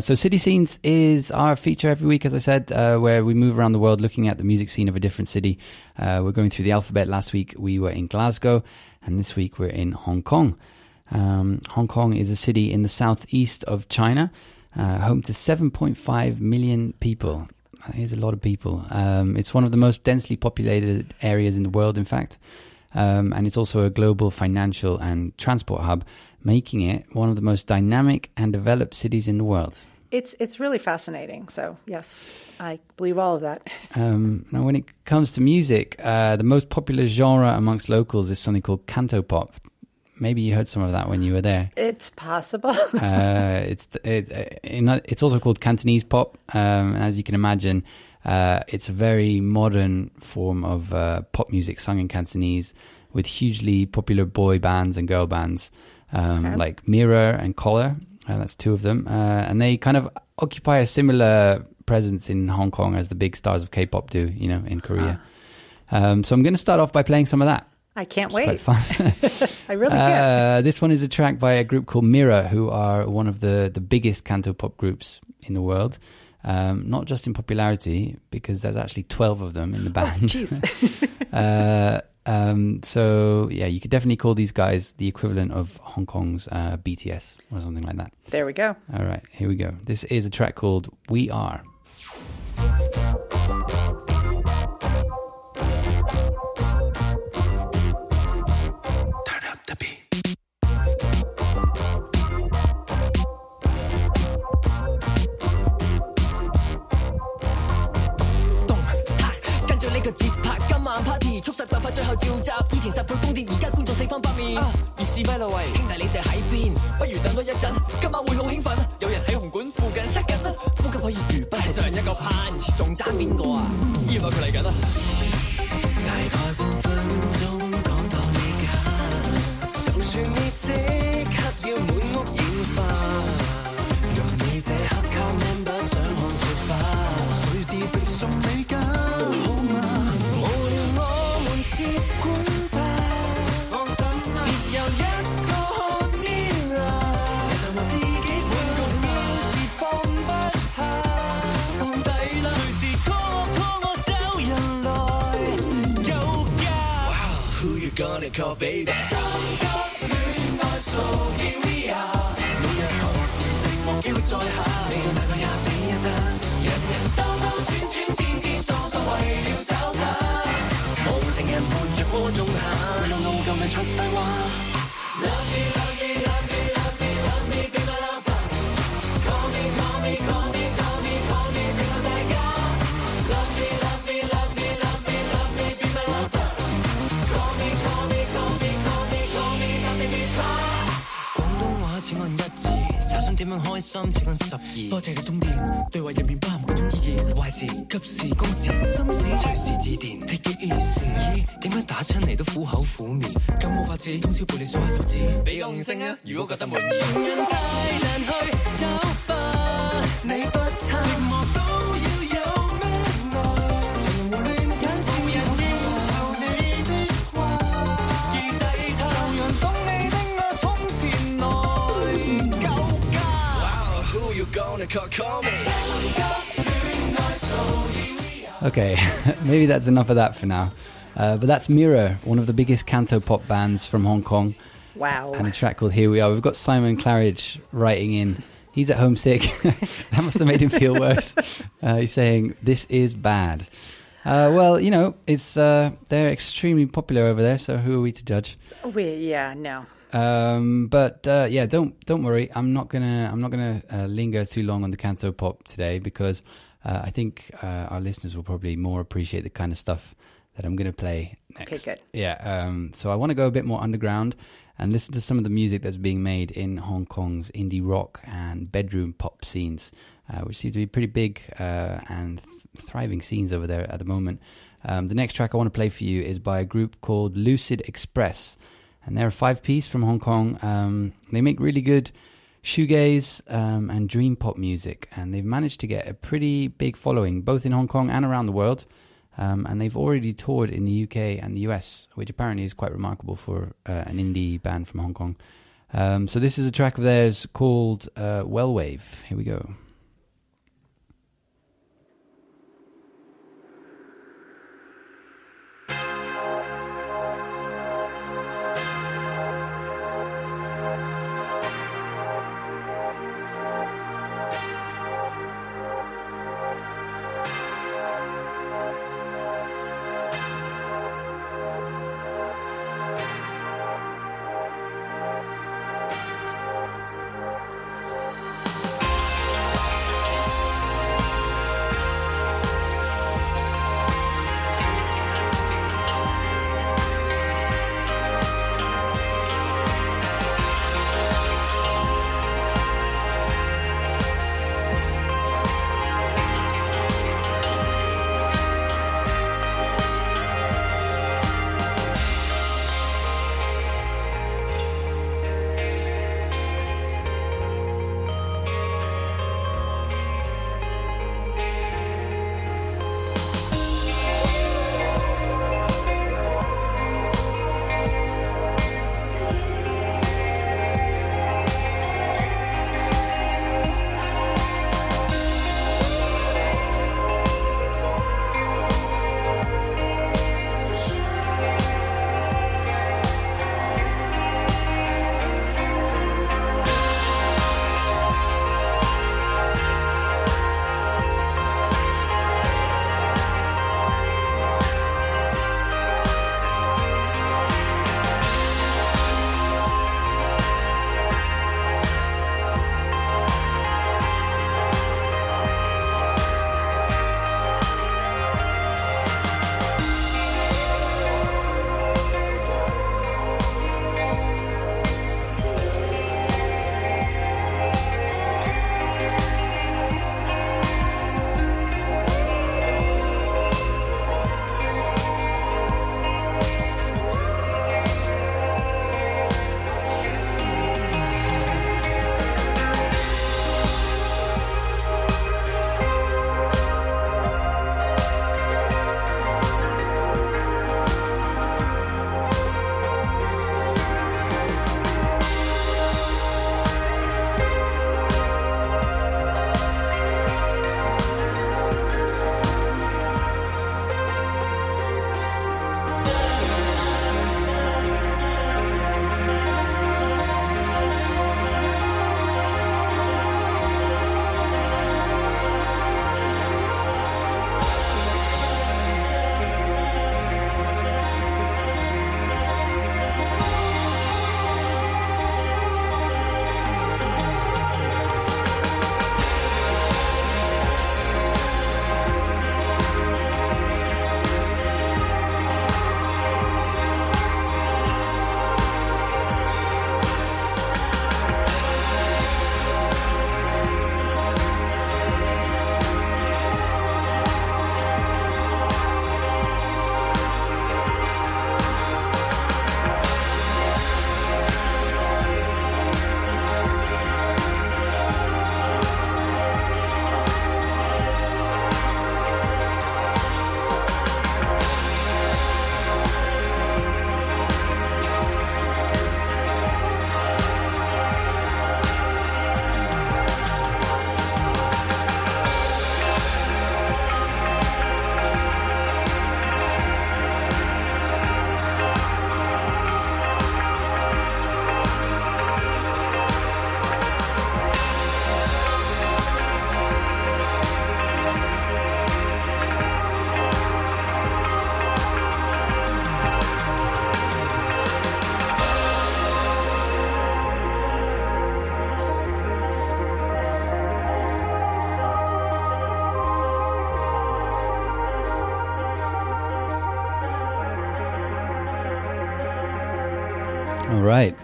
So City Scenes is our feature every week, as I said, where we move around the world looking at the music scene of a different city. We're going through the alphabet. Last week we were in Glasgow, and this week we're in Hong Kong. Hong Kong is a city in the southeast of China, home to 7.5 million people. That is a lot of people. It's one of the most densely populated areas in the world, in fact. And it's also a global financial and transport hub, making it one of the most dynamic and developed cities in the world. It's really fascinating. So, yes, I believe all of that. Now, when it comes to music, the most popular genre amongst locals is something called Cantopop. Maybe you heard some of that when you were there. It's possible. It's also called Cantonese pop. As you can imagine, it's a very modern form of pop music sung in Cantonese with hugely popular boy bands and girl bands like Mirror and Collar. That's two of them. And they kind of occupy a similar presence in Hong Kong as the big stars of K-pop do, you know, in Korea. So I'm going to start off by playing some of that. I can't wait. It's quite fun. I really can. This one is a track by a group called Mirror, who are one of the biggest Cantopop groups in the world. Not just in popularity, because there's actually 12 of them in the band. Oh, jeez. So, yeah, you could definitely call these guys the equivalent of Hong Kong's BTS or something like that. There we go. All right, here we go. This is a track called We Are. Gonna call baby. So here we are. We are all sitting on you joy high. We are not going to be alone. Young and dumb, all changing, thinking, so away. You tell her. All singing, put your foot on high. We don't know how much I want. Love me, love me, love me, love me, love me, be my lover. Call me, call me, call me, call me, call me, till I'm like God. Love me, love me, love me, love me, love me, be my lover. Take it easy. Okay, maybe that's enough of that for now. But that's Mirror, one of the biggest Cantopop bands from Hong Kong. Wow. And a track called Here We Are. We've got Simon Claridge writing in. He's at home sick. That must have made him feel worse. He's saying, this is bad. Well, you know, it's they're extremely popular over there, so who are we to judge? No. But don't worry. I'm not gonna linger too long on the Cantopop today because I think our listeners will probably more appreciate the kind of stuff that I'm gonna play next. Okay, good. Yeah. So I want to go a bit more underground and listen to some of the music that's being made in Hong Kong's indie rock and bedroom pop scenes, which seem to be pretty big and thriving scenes over there at the moment. The next track I want to play for you is by a group called Lucid Express. And they're a five-piece from Hong Kong. They make really good shoegaze and dream pop music. And they've managed to get a pretty big following, both in Hong Kong and around the world. And they've already toured in the UK and the US, which apparently is quite remarkable for an indie band from Hong Kong. So this is a track of theirs called Well Wave. Here we go. All right.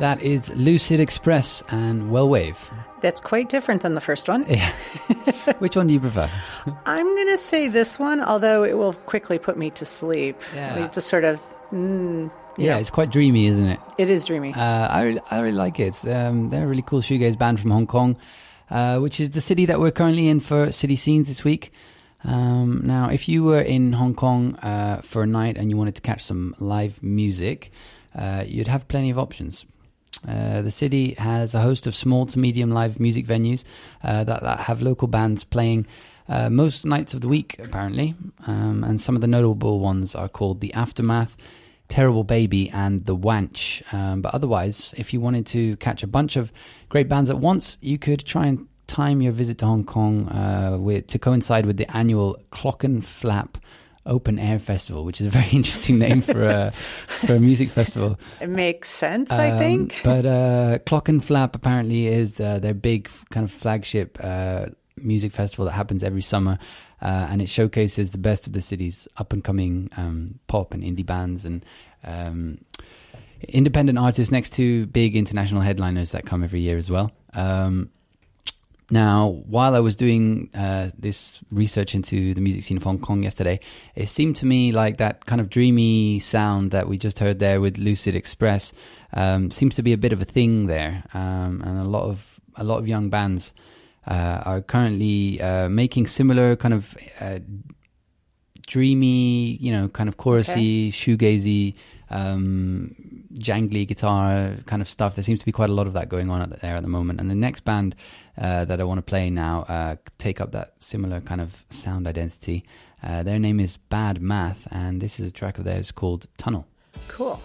That is Lucid Express and Well Wave. That's quite different than the first one. Yeah. Which one do you prefer? I'm going to say this one, although it will quickly put me to sleep. Yeah. Like just sort of... yeah, it's quite dreamy, isn't it? It is dreamy. I really like it. They're a really cool shoegaze band from Hong Kong, which is the city that we're currently in for City Scenes this week. Now, if you were in Hong Kong for a night and you wanted to catch some live music, you'd have plenty of options. The city has a host of small to medium live music venues that have local bands playing most nights of the week, apparently. And some of the notable ones are called The Aftermath, Terrible Baby and The Wanch. But otherwise, if you wanted to catch a bunch of great bands at once, you could try and time your visit to Hong Kong to coincide with the annual Clockenflap Open Air Festival, which is a very interesting name for a music festival. It makes sense, I think. But Clockenflap apparently is their big kind of flagship music festival that happens every summer. And it showcases the best of the city's up-and-coming pop and indie bands and independent artists next to big international headliners that come every year as well. Now, while I was doing this research into the music scene of Hong Kong yesterday, it seemed to me like that kind of dreamy sound that we just heard there with Lucid Express seems to be a bit of a thing there. And a lot of young bands... are currently making similar kind of dreamy, you know, kind of chorusy, shoegazy, jangly guitar kind of stuff. There seems to be quite a lot of that going on there at the moment. And the next band that I want to play now take up that similar kind of sound identity. Their name is Bad Math, and this is a track of theirs called Tunnel. Cool.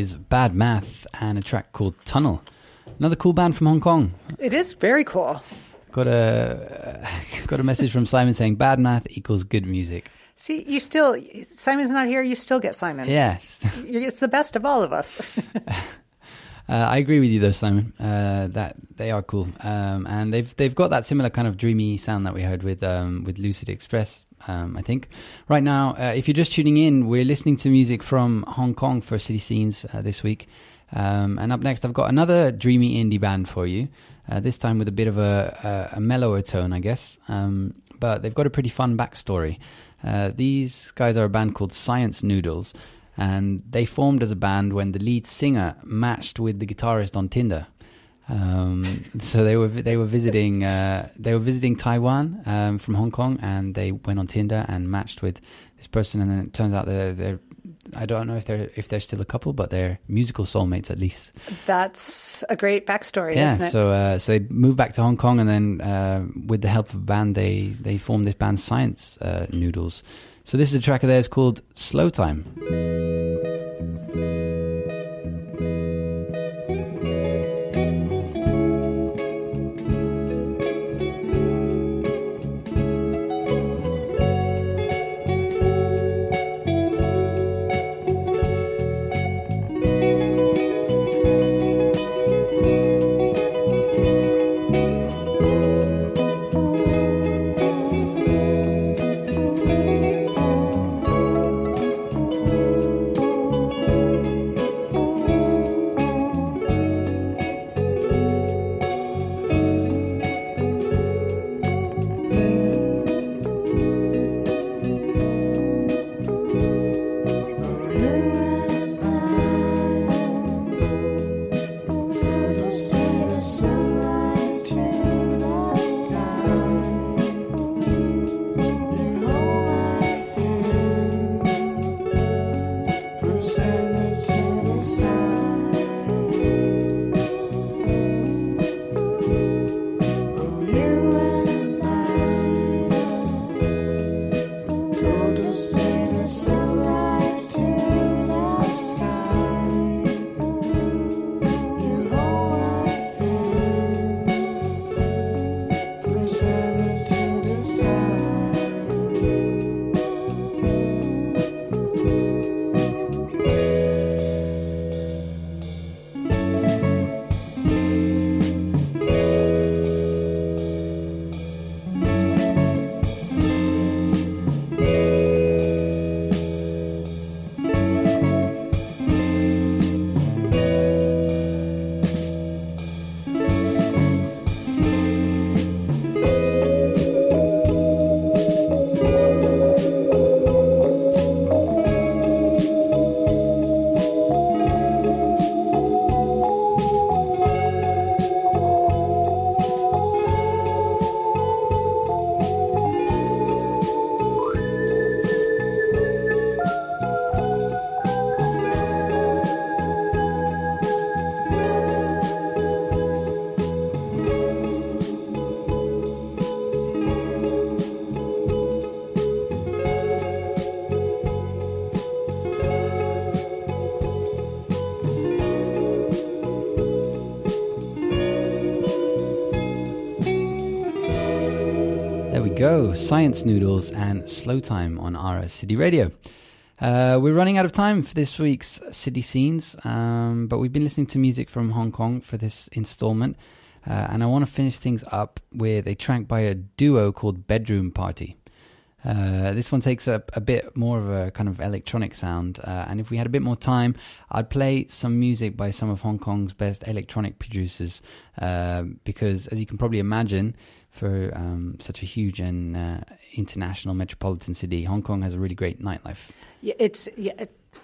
is Bad Math and a track called Tunnel. Another cool band from Hong Kong. It is very cool. Got a message from Simon saying Bad Math equals good music. See, you still, Simon's not here, you still get Simon. Yeah. It's the best of all of us. I agree with you though, Simon, that they are cool. And they've got that similar kind of dreamy sound that we heard with Lucid Express, I think. Right now, if you're just tuning in, we're listening to music from Hong Kong for City Scenes this week. And up next, I've got another dreamy indie band for you, this time with a bit of a mellower tone, I guess. But they've got a pretty fun backstory. These guys are a band called Science Noodles, and they formed as a band when the lead singer matched with the guitarist on Tinder. So they were visiting Taiwan from Hong Kong, and they went on Tinder and matched with this person, and then it turns out they're I don't know if they're still a couple, but they're musical soulmates at least. That's a great backstory, isn't it? Yeah, so they moved back to Hong Kong, and then with the help of a band, they formed this band Science Noodles. So this is a track of theirs called Slow Time. Go Science Noodles and Slow Time on RS City Radio. We're running out of time for this week's City Scenes, but we've been listening to music from Hong Kong for this installment, and I want to finish things up with a track by a duo called Bedroom Party. This one takes up a bit more of a kind of electronic sound, and if we had a bit more time, I'd play some music by some of Hong Kong's best electronic producers, because as you can probably imagine, for such a huge and international metropolitan city, Hong Kong has a really great nightlife. Yeah,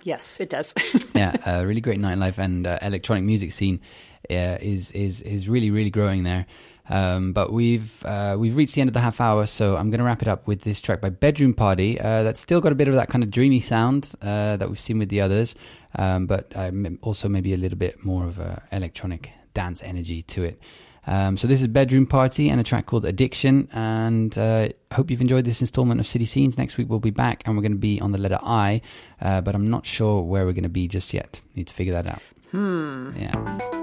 yes, it does. Yeah, a really great nightlife, and electronic music scene is really, really growing there. But we've reached the end of the half hour, so I'm going to wrap it up with this track by Bedroom Party that's still got a bit of that kind of dreamy sound that we've seen with the others, but also maybe a little bit more of a electronic dance energy to it. So this is Bedroom Party and a track called Addiction, and hope you've enjoyed this installment of City Scenes. Next week we'll be back and we're going to be on the letter I, but I'm not sure where we're going to be just yet. Need to figure that out. Yeah.